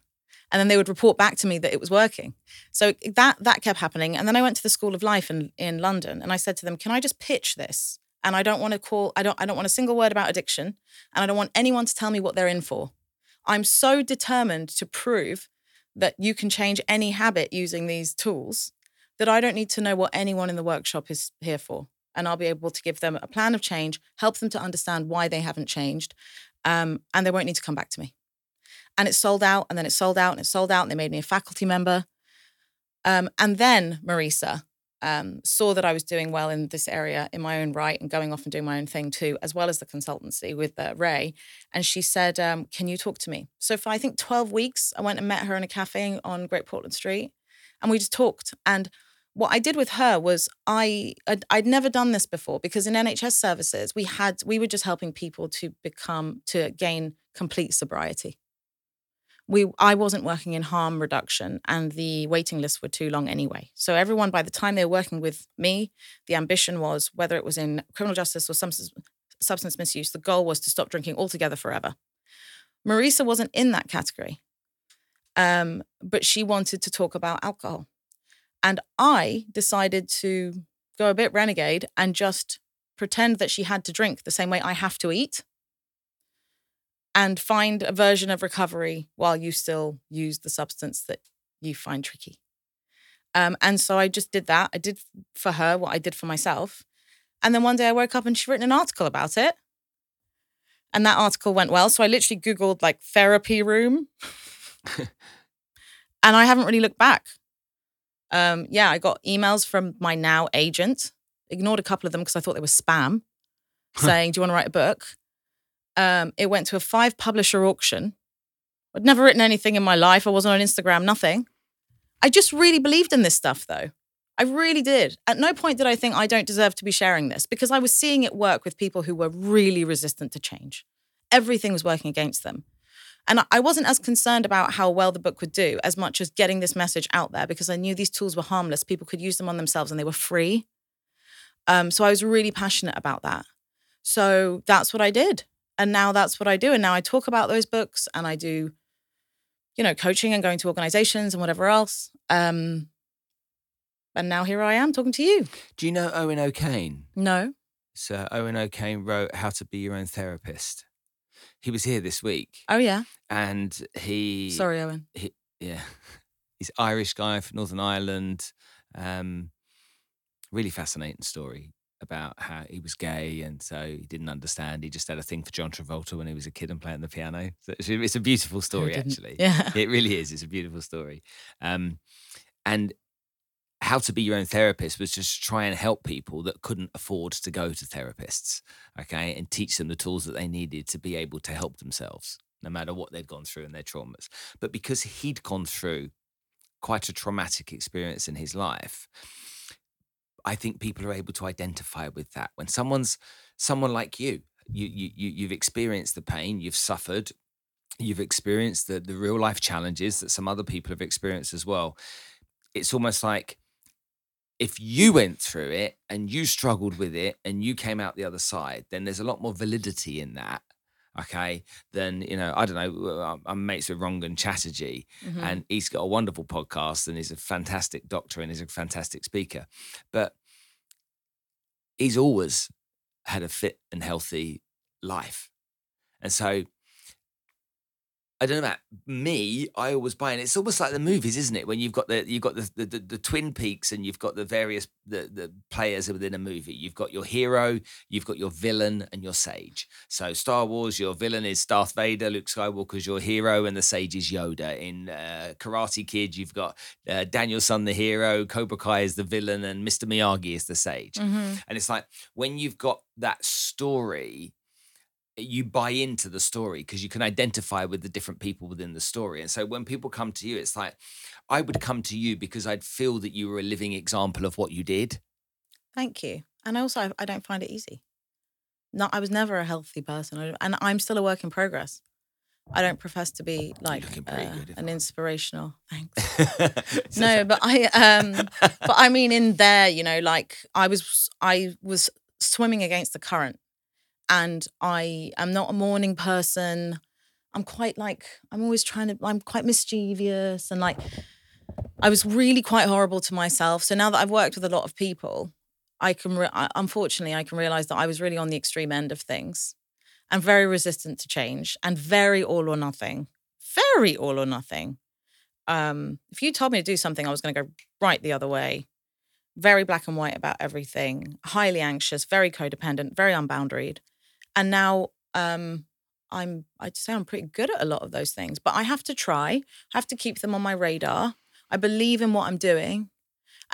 And then they would report back to me that it was working. So that kept happening. And then I went to the School of Life in London and I said to them, can I just pitch this? And I don't want to I don't want a single word about addiction. And I don't want anyone to tell me what they're in for. I'm so determined to prove that you can change any habit using these tools that I don't need to know what anyone in the workshop is here for. And I'll be able to give them a plan of change, help them to understand why they haven't changed, and they won't need to come back to me. And it sold out, and then it sold out, and it sold out, and they made me a faculty member. And then Marisa saw that I was doing well in this area in my own right and going off and doing my own thing too, as well as the consultancy with Ray. And she said, can you talk to me? So for I think 12 weeks, I went and met her in a cafe on Great Portland Street and we just talked. And what I did with her was I'd never done this before, because in NHS services, we were just helping people to gain complete sobriety. I wasn't working in harm reduction, and the waiting lists were too long anyway. So everyone, by the time they were working with me, the ambition was, whether it was in criminal justice or substance misuse, the goal was to stop drinking altogether forever. Marisa wasn't in that category, but she wanted to talk about alcohol. And I decided to go a bit renegade and just pretend that she had to drink the same way I have to eat, and find a version of recovery while you still use the substance that you find tricky. And so I just did that. I did for her what I did for myself. And then one day I woke up and she'd written an article about it. And that article went well. So I literally Googled like therapy room. And I haven't really looked back. I got emails from my now agent. Ignored a couple of them because I thought they were spam. Saying, do you want to write a book? It went to a 5-publisher auction. I'd never written anything in my life. I wasn't on Instagram, nothing. I just really believed in this stuff, though. I really did. At no point did I think I don't deserve to be sharing this, because I was seeing it work with people who were really resistant to change. Everything was working against them. And I wasn't as concerned about how well the book would do as much as getting this message out there, because I knew these tools were harmless. People could use them on themselves and they were free. So I was really passionate about that. So that's what I did. And now that's what I do. And now I talk about those books, and I do, coaching and going to organizations and whatever else. And now here I am talking to you. Do you know Owen O'Kane? No. So Owen O'Kane wrote How to Be Your Own Therapist. He was here this week. Oh, yeah. And he... Sorry, Owen. He's an Irish guy from Northern Ireland. Really fascinating story about how he was gay, and so he didn't understand. He just had a thing for John Travolta when he was a kid and playing the piano. So it's a beautiful story, actually. Yeah. It really is. It's a beautiful story. And How to Be Your Own Therapist was just to try and help people that couldn't afford to go to therapists, okay, and teach them the tools that they needed to be able to help themselves, no matter what they'd gone through and their traumas. But because he'd gone through quite a traumatic experience in his life, I think people are able to identify with that. When someone like you've experienced the pain, you've suffered, you've experienced the real life challenges that some other people have experienced as well. It's almost like if you went through it and you struggled with it and you came out the other side, then there's a lot more validity in that. Okay, then, I don't know, I'm mates with Rangan Chatterjee, mm-hmm. and he's got a wonderful podcast, and he's a fantastic doctor, and he's a fantastic speaker. But he's always had a fit and healthy life. And so, I don't know about me, I always buy in. It's almost like the movies, isn't it? When you've got the Twin Peaks, and you've got the various the players within a movie. You've got your hero, you've got your villain, and your sage. So Star Wars, your villain is Darth Vader, Luke Skywalker's your hero, and the sage is Yoda. In Karate Kid, you've got Daniel-san the hero, Cobra Kai is the villain, and Mr. Miyagi is the sage. Mm-hmm. And it's like when you've got that story, you buy into the story because you can identify with the different people within the story. And so when people come to you, it's like, I would come to you because I'd feel that you were a living example of what you did. Thank you. And also, I don't find it easy. No, I was never a healthy person, and I'm still a work in progress. I don't profess to be like an inspirational. Thanks. No, but I mean, in there, like I was swimming against the current. And I am not a morning person. I'm quite mischievous. And I was really quite horrible to myself. So now that I've worked with a lot of people, I can realize that I was really on the extreme end of things and very resistant to change and very all or nothing. Very all or nothing. If you told me to do something, I was going to go right the other way. Very black and white about everything. Highly anxious, very codependent, very unboundaried. And now I'd say I'm pretty good at a lot of those things, but I have to keep them on my radar. I believe in what I'm doing.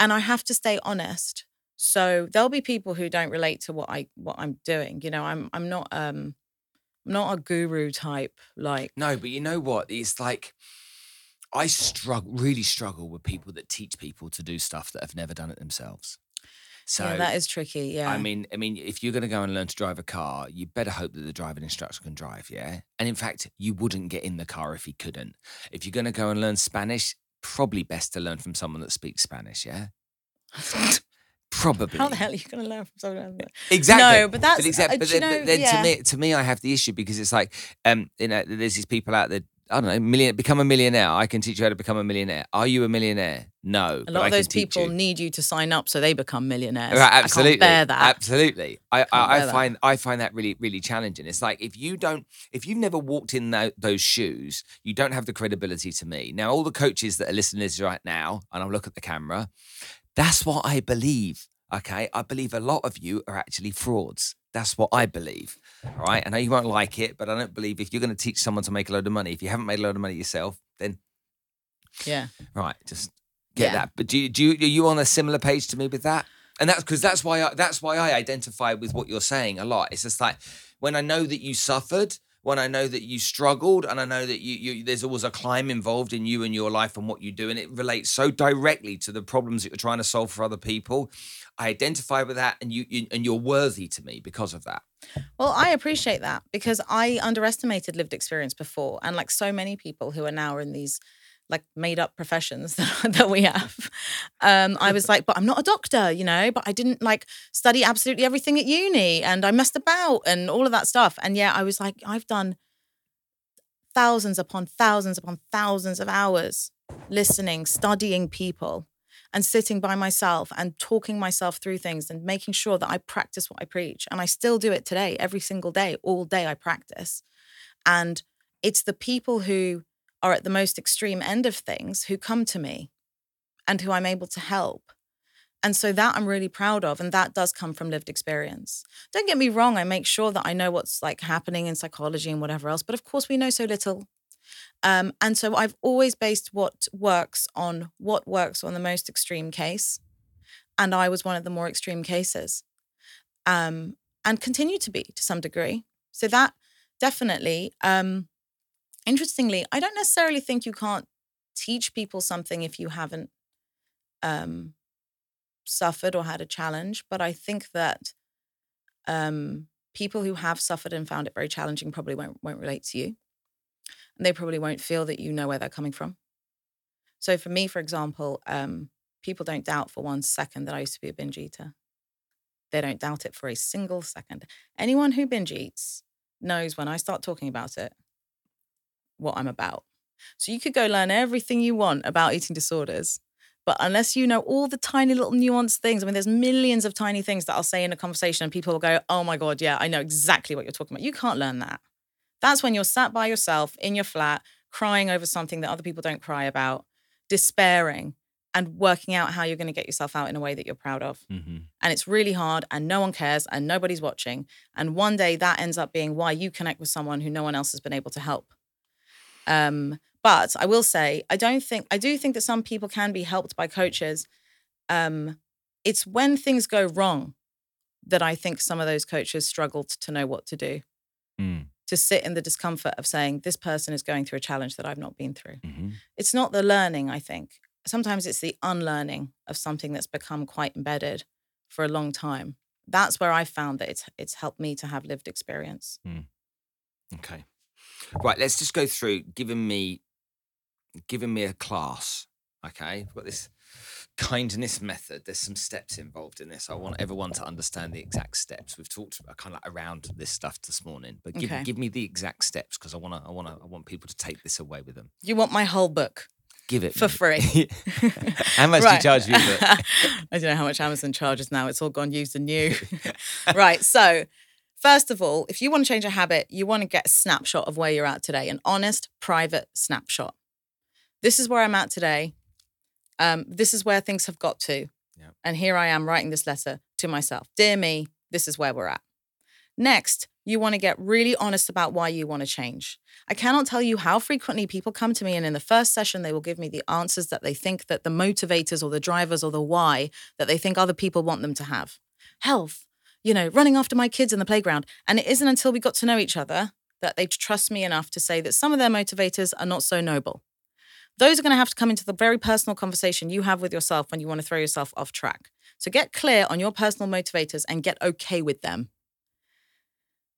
And I have to stay honest. So there'll be people who don't relate to what I'm doing. You know, I'm not a guru type. Like, no, but you know what? It's like I really struggle with people that teach people to do stuff that have never done it themselves. So yeah, that is tricky. Yeah, I mean, if you're going to go and learn to drive a car, you better hope that the driving instructor can drive. Yeah, and in fact, you wouldn't get in the car if he couldn't. If you're going to go and learn Spanish, probably best to learn from someone that speaks Spanish. Yeah, probably. How the hell are you going to learn from someone else? Exactly. No, but that's. To me, I have the issue because it's like, you know, there's these people out there. I don't know, become a millionaire. I can teach you how to become a millionaire. Are you a millionaire? No. A lot of those people need you to sign up so they become millionaires. Right, absolutely. I can't bear that. Absolutely. I find that really, really challenging. It's like if you've never walked in those shoes, you don't have the credibility to me. Now, all the coaches that are listeners right now, and I'll look at the camera, that's what I believe. Okay. I believe a lot of you are actually frauds. That's what I believe, all right? I know you won't like it, but I don't believe if you're going to teach someone to make a load of money, if you haven't made a load of money yourself, then... Yeah. Right, just get that. But are you on a similar page to me with that? And that's because that's why I identify with what you're saying a lot. It's just like, when I know that you suffered, when I know that you struggled, and I know that you there's always a climb involved in you and your life and what you do, and it relates so directly to the problems that you're trying to solve for other people, I identify with that, and you're worthy to me because of that. Well, I appreciate that because I underestimated lived experience before, and like so many people who are now in these like made up professions that we have, I was like, but I'm not a doctor, you know. But I didn't like study absolutely everything at uni, and I messed about and all of that stuff. And yeah, I was like, I've done thousands upon thousands upon thousands of hours listening, studying people. And sitting by myself and talking myself through things and making sure that I practice what I preach. And I still do it today, every single day, all day I practice. And it's the people who are at the most extreme end of things who come to me and who I'm able to help. And so that I'm really proud of. And that does come from lived experience. Don't get me wrong. I make sure that I know what's like happening in psychology and whatever else. But of course, we know so little. And so I've always based what works on the most extreme case. And I was one of the more extreme cases and continue to be to some degree. So that definitely, interestingly, I don't necessarily think you can't teach people something if you haven't suffered or had a challenge. But I think that people who have suffered and found it very challenging probably won't relate to you. And they probably won't feel that you know where they're coming from. So for me, for example, people don't doubt for one second that I used to be a binge eater. They don't doubt it for a single second. Anyone who binge eats knows when I start talking about it, what I'm about. So you could go learn everything you want about eating disorders, but unless you know all the tiny little nuanced things, I mean, there's millions of tiny things that I'll say in a conversation and people will go, oh my God, yeah, I know exactly what you're talking about. You can't learn that. That's when you're sat by yourself in your flat, crying over something that other people don't cry about, despairing and working out how you're going to get yourself out in a way that you're proud of. Mm-hmm. And it's really hard and no one cares and nobody's watching. And one day that ends up being why you connect with someone who no one else has been able to help. But I will say, I do think that some people can be helped by coaches. It's when things go wrong that I think some of those coaches struggled to know what to do. Mm. To sit in the discomfort of saying, this person is going through a challenge that I've not been through. Mm-hmm. It's not the learning, I think. Sometimes it's the unlearning of something that's become quite embedded for a long time. That's where I found that it's helped me to have lived experience. Mm. Okay. Right, let's just go through giving me a class, okay? We've got this kindness method. There's some steps involved in this. I want everyone to understand the exact steps. We've talked kind of like around this stuff this morning, but give me the exact steps because I want people to take this away with them. You want my whole book? Give it for free. How much do you charge you for? I don't know how much Amazon charges now. It's all gone used and new. Right. So first of all, if you want to change a habit, you want to get a snapshot of where you're at today, an honest, private snapshot. This is where I'm at today. This is where things have got to. Yep. And here I am writing this letter to myself. Dear me, this is where we're at. Next, You want to get really honest about why you want to change. I cannot tell you how frequently people come to me and in the first session, they will give me the answers that they think that the motivators or the drivers or the why that they think other people want them to have. Health, you know, running after my kids in the playground. And it isn't until we got to know each other that they trust me enough to say that some of their motivators are not so noble. Those are going to have to come into the very personal conversation you have with yourself when you want to throw yourself off track. So get clear on your personal motivators and get okay with them.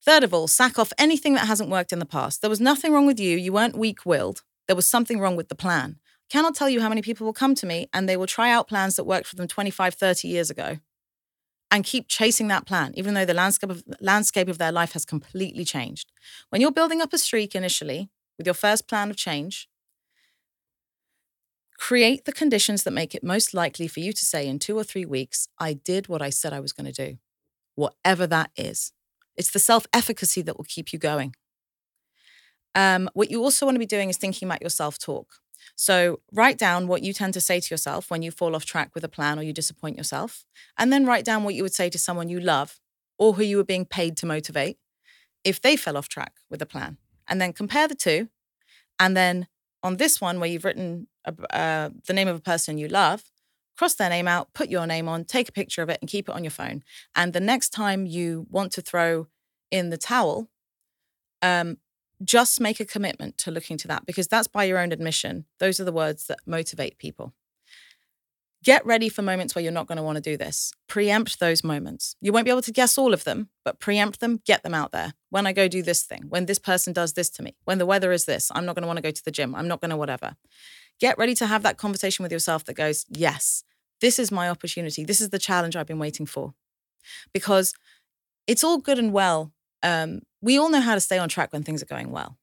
Third of all, sack off anything that hasn't worked in the past. There was nothing wrong with you. You weren't weak-willed. There was something wrong with the plan. I cannot tell you how many people will come to me and they will try out plans that worked for them 25, 30 years ago and keep chasing that plan, even though the landscape of their life has completely changed. When you're building up a streak initially with your first plan of change, create the conditions that make it most likely for you to say in 2 or 3 weeks, I did what I said I was going to do, whatever that is. It's the self-efficacy that will keep you going. What you also want to be doing is thinking about your self-talk. So write down what you tend to say to yourself when you fall off track with a plan or you disappoint yourself. And then write down what you would say to someone you love or who you were being paid to motivate if they fell off track with a plan. And then compare the two. And then on this one where you've written the name of a person you love, cross their name out, put your name on, take a picture of it and keep it on your phone. And the next time you want to throw in the towel, just make a commitment to looking to that because that's by your own admission. Those are the words that motivate people. Get ready for moments where you're not going to want to do this. Preempt those moments. You won't be able to guess all of them, but preempt them, get them out there. When I go do this thing, when this person does this to me, when the weather is this, I'm not going to want to go to the gym. I'm not going to whatever. Get ready to have that conversation with yourself that goes, yes, this is my opportunity. This is the challenge I've been waiting for. Because it's all good and well. We all know how to stay on track when things are going well.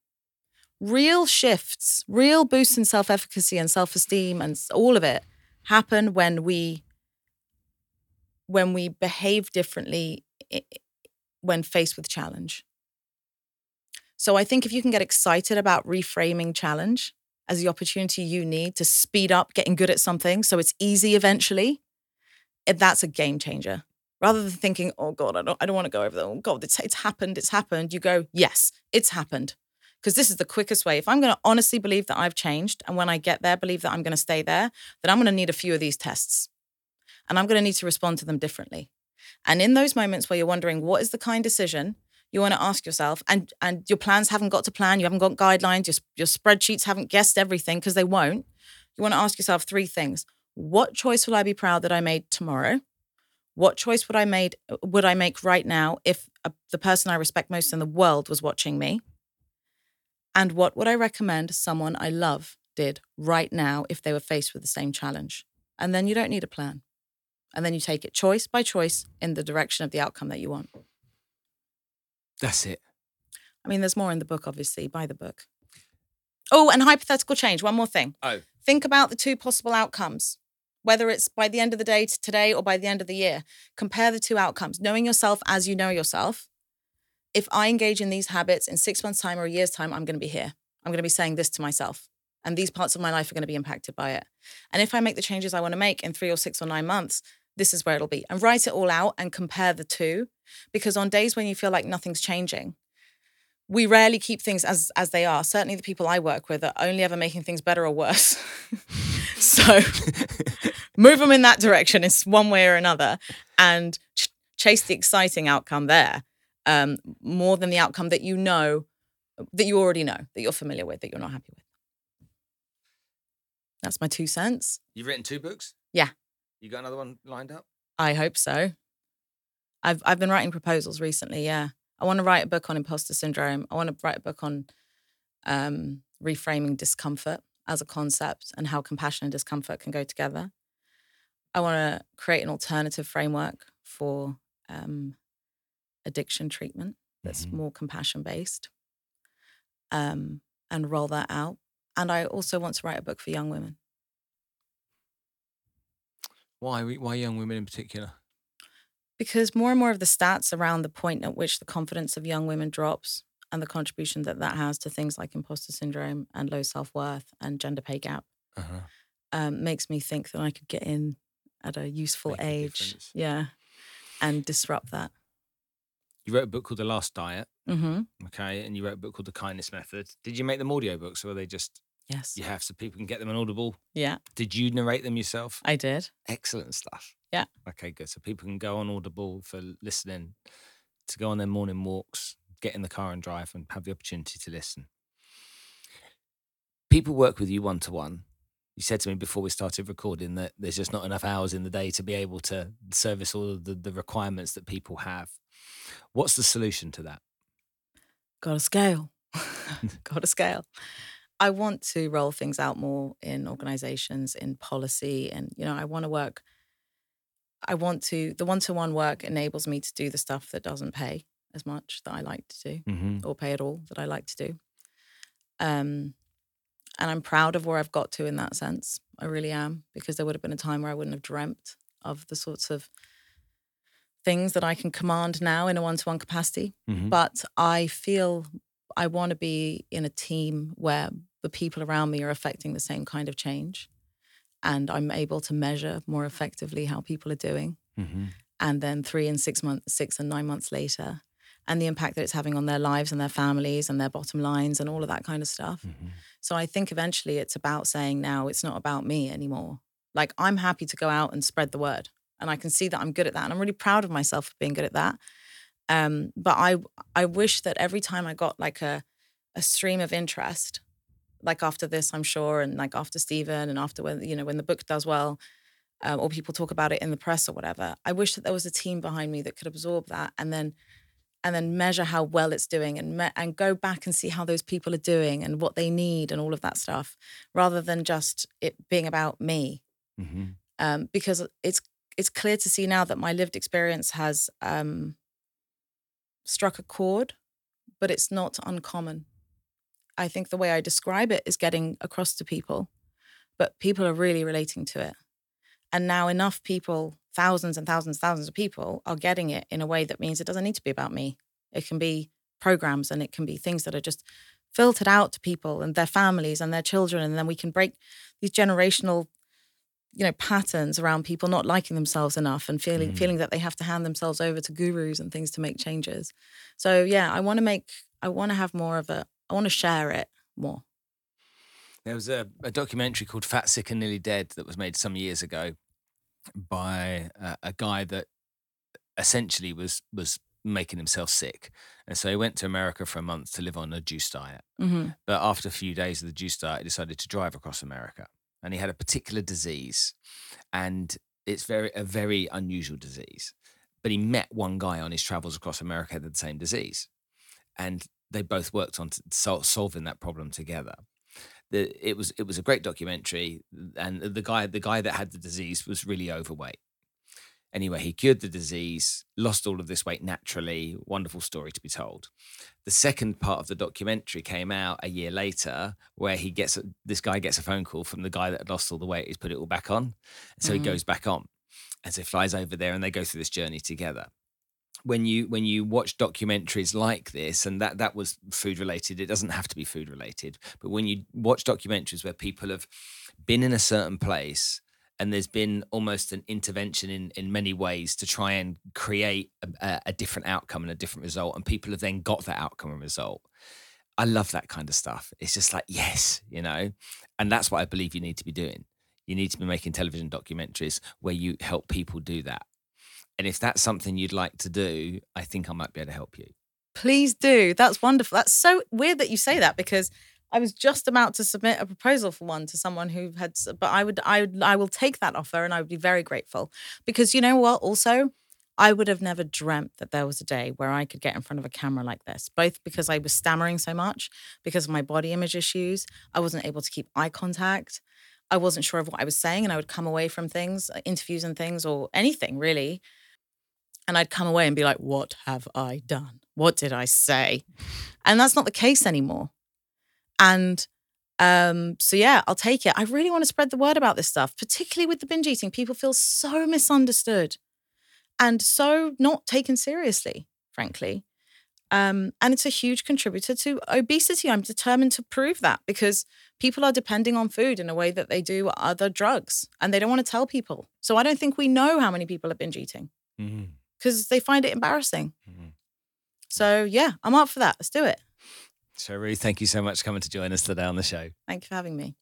Real shifts, real boosts in self-efficacy and self-esteem and all of it happen when we behave differently when faced with challenge. So I think if you can get excited about reframing challenge as the opportunity you need to speed up getting good at something so it's easy eventually, that's a game changer. Rather than thinking, oh God, I don't want to go over there. Oh God, it's happened. You go, yes, it's happened. Because this is the quickest way. If I'm going to honestly believe that I've changed and when I get there, believe that I'm going to stay there, then I'm going to need a few of these tests. And I'm going to need to respond to them differently. And in those moments where you're wondering what is the kind decision, you want to ask yourself, and your plans haven't got to plan, you haven't got guidelines, your spreadsheets haven't guessed everything because they won't. You want to ask yourself three things. What choice will I be proud that I made tomorrow? What choice would I make right now if the person I respect most in the world was watching me? And what would I recommend someone I love did right now if they were faced with the same challenge? And then you don't need a plan. And then you take it choice by choice in the direction of the outcome that you want. That's it. I mean, there's more in the book, obviously. Buy the book. Oh, and hypothetical change. One more thing. Oh. Think about the two possible outcomes, whether it's by the end of the day to today or by the end of the year. Compare the two outcomes. Knowing yourself as you know yourself. If I engage in these habits in 6 months' time or a year's time, I'm going to be here. I'm going to be saying this to myself. And these parts of my life are going to be impacted by it. And if I make the changes I want to make in 3 or 6 or 9 months, this is where it'll be. And write it all out and compare the two. Because on days when you feel like nothing's changing, we rarely keep things as they are. Certainly the people I work with are only ever making things better or worse. So move them in that direction. It's one way or another. And chase the exciting outcome there. More than the outcome that you know, that you already know, that you're familiar with, that you're not happy with. That's my 2 cents. You've written 2 books? Yeah. You got another one lined up? I hope so. I've been writing proposals recently, yeah. I want to write a book on imposter syndrome. I want to write a book on reframing discomfort as a concept and how compassion and discomfort can go together. I want to create an alternative framework for addiction treatment that's more compassion-based and roll that out. And I also want to write a book for young women. Why young women in particular? Because more and more of the stats around the point at which the confidence of young women drops and the contribution that has to things like imposter syndrome and low self-worth and gender pay gap makes me think that I could get in at a useful age. Yeah, and disrupt that. You wrote a book called The Last Diet, okay, and you wrote a book called The Kindness Method. Did you make them audiobooks, or were they just... Yes. You have, so people can get them on Audible? Yeah. Did you narrate them yourself? I did. Excellent stuff. Yeah. Okay, good. So people can go on Audible for listening, to go on their morning walks, get in the car and drive and have the opportunity to listen. People work with you one-to-one. You said to me before we started recording that there's just not enough hours in the day to be able to service all of the requirements that people have. What's the solution to that? Got to scale. Got to scale. I want to roll things out more in organisations, in policy, and, you know, I want to work. I want to, the one-to-one work enables me to do the stuff that doesn't pay as much that I like to do, or pay at all that I like to do. And I'm proud of where I've got to in that sense. I really am, because there would have been a time where I wouldn't have dreamt of the sorts of things that I can command now in a one-to-one capacity. But I feel I want to be in a team where the people around me are affecting the same kind of change, and I'm able to measure more effectively how people are doing. And then 3 and 6 months, 6 and 9 months later, and the impact that it's having on their lives and their families and their bottom lines and all of that kind of stuff. So I think eventually it's about saying now it's not about me anymore. Like, I'm happy to go out and spread the word, and I can see that I'm good at that, and I'm really proud of myself for being good at that. But I wish that every time I got like a stream of interest, like after this, I'm sure, and like after Stephen and after when, you know, when the book does well, or people talk about it in the press or whatever, I wish that there was a team behind me that could absorb that and then measure how well it's doing and go back and see how those people are doing and what they need and all of that stuff, rather than just it being about me. Because it's clear to see now that my lived experience has struck a chord, but it's not uncommon. I think the way I describe it is getting across to people, but people are really relating to it. And now enough people, thousands and thousands and thousands of people, are getting it in a way that means it doesn't need to be about me. It can be programs, and it can be things that are just filtered out to people and their families and their children. And then we can break these generational, you know, patterns around people not liking themselves enough and feeling that they have to hand themselves over to gurus and things to make changes. So yeah, I want to share it more. There was a documentary called Fat, Sick and Nearly Dead that was made some years ago by a guy that essentially was making himself sick. And so he went to America for a month to live on a juice diet. But after a few days of the juice diet, he decided to drive across America. And he had a particular disease, and it's a very unusual disease. But he met one guy on his travels across America that had the same disease, and they both worked on solving that problem together. It was a great documentary, and the guy that had the disease was really overweight. Anyway, he cured the disease, lost all of this weight naturally. Wonderful story to be told. The second part of the documentary came out a year later, where this guy gets a phone call from the guy that had lost all the weight. He's put it all back on. So he goes back on. And so he flies over there, and they go through this journey together. When you watch documentaries like this, and that was food related, it doesn't have to be food related, but when you watch documentaries where people have been in a certain place, and there's been almost an intervention in many ways to try and create a different outcome and a different result, and people have then got that outcome and result. I love that kind of stuff. It's just like, yes, you know, and that's what I believe you need to be doing. You need to be making television documentaries where you help people do that. And if that's something you'd like to do, I think I might be able to help you. Please do. That's wonderful. That's so weird that you say that, because I was just about to submit a proposal for one to someone who had, but I will take that offer, and I would be very grateful, because you know what? Also, I would have never dreamt that there was a day where I could get in front of a camera like this, both because I was stammering so much, because of my body image issues. I wasn't able to keep eye contact. I wasn't sure of what I was saying, and I would come away from things, interviews and things, or anything really. And I'd come away and be like, what have I done? What did I say? And that's not the case anymore. And so, yeah, I'll take it. I really want to spread the word about this stuff, particularly with the binge eating. People feel so misunderstood and so not taken seriously, frankly. And it's a huge contributor to obesity. I'm determined to prove that, because people are depending on food in a way that they do other drugs, and they don't want to tell people. So I don't think we know how many people are binge eating because they find it embarrassing. So, yeah, I'm up for that. Let's do it. Shahroo, thank you so much for coming to join us today on the show. Thank you for having me.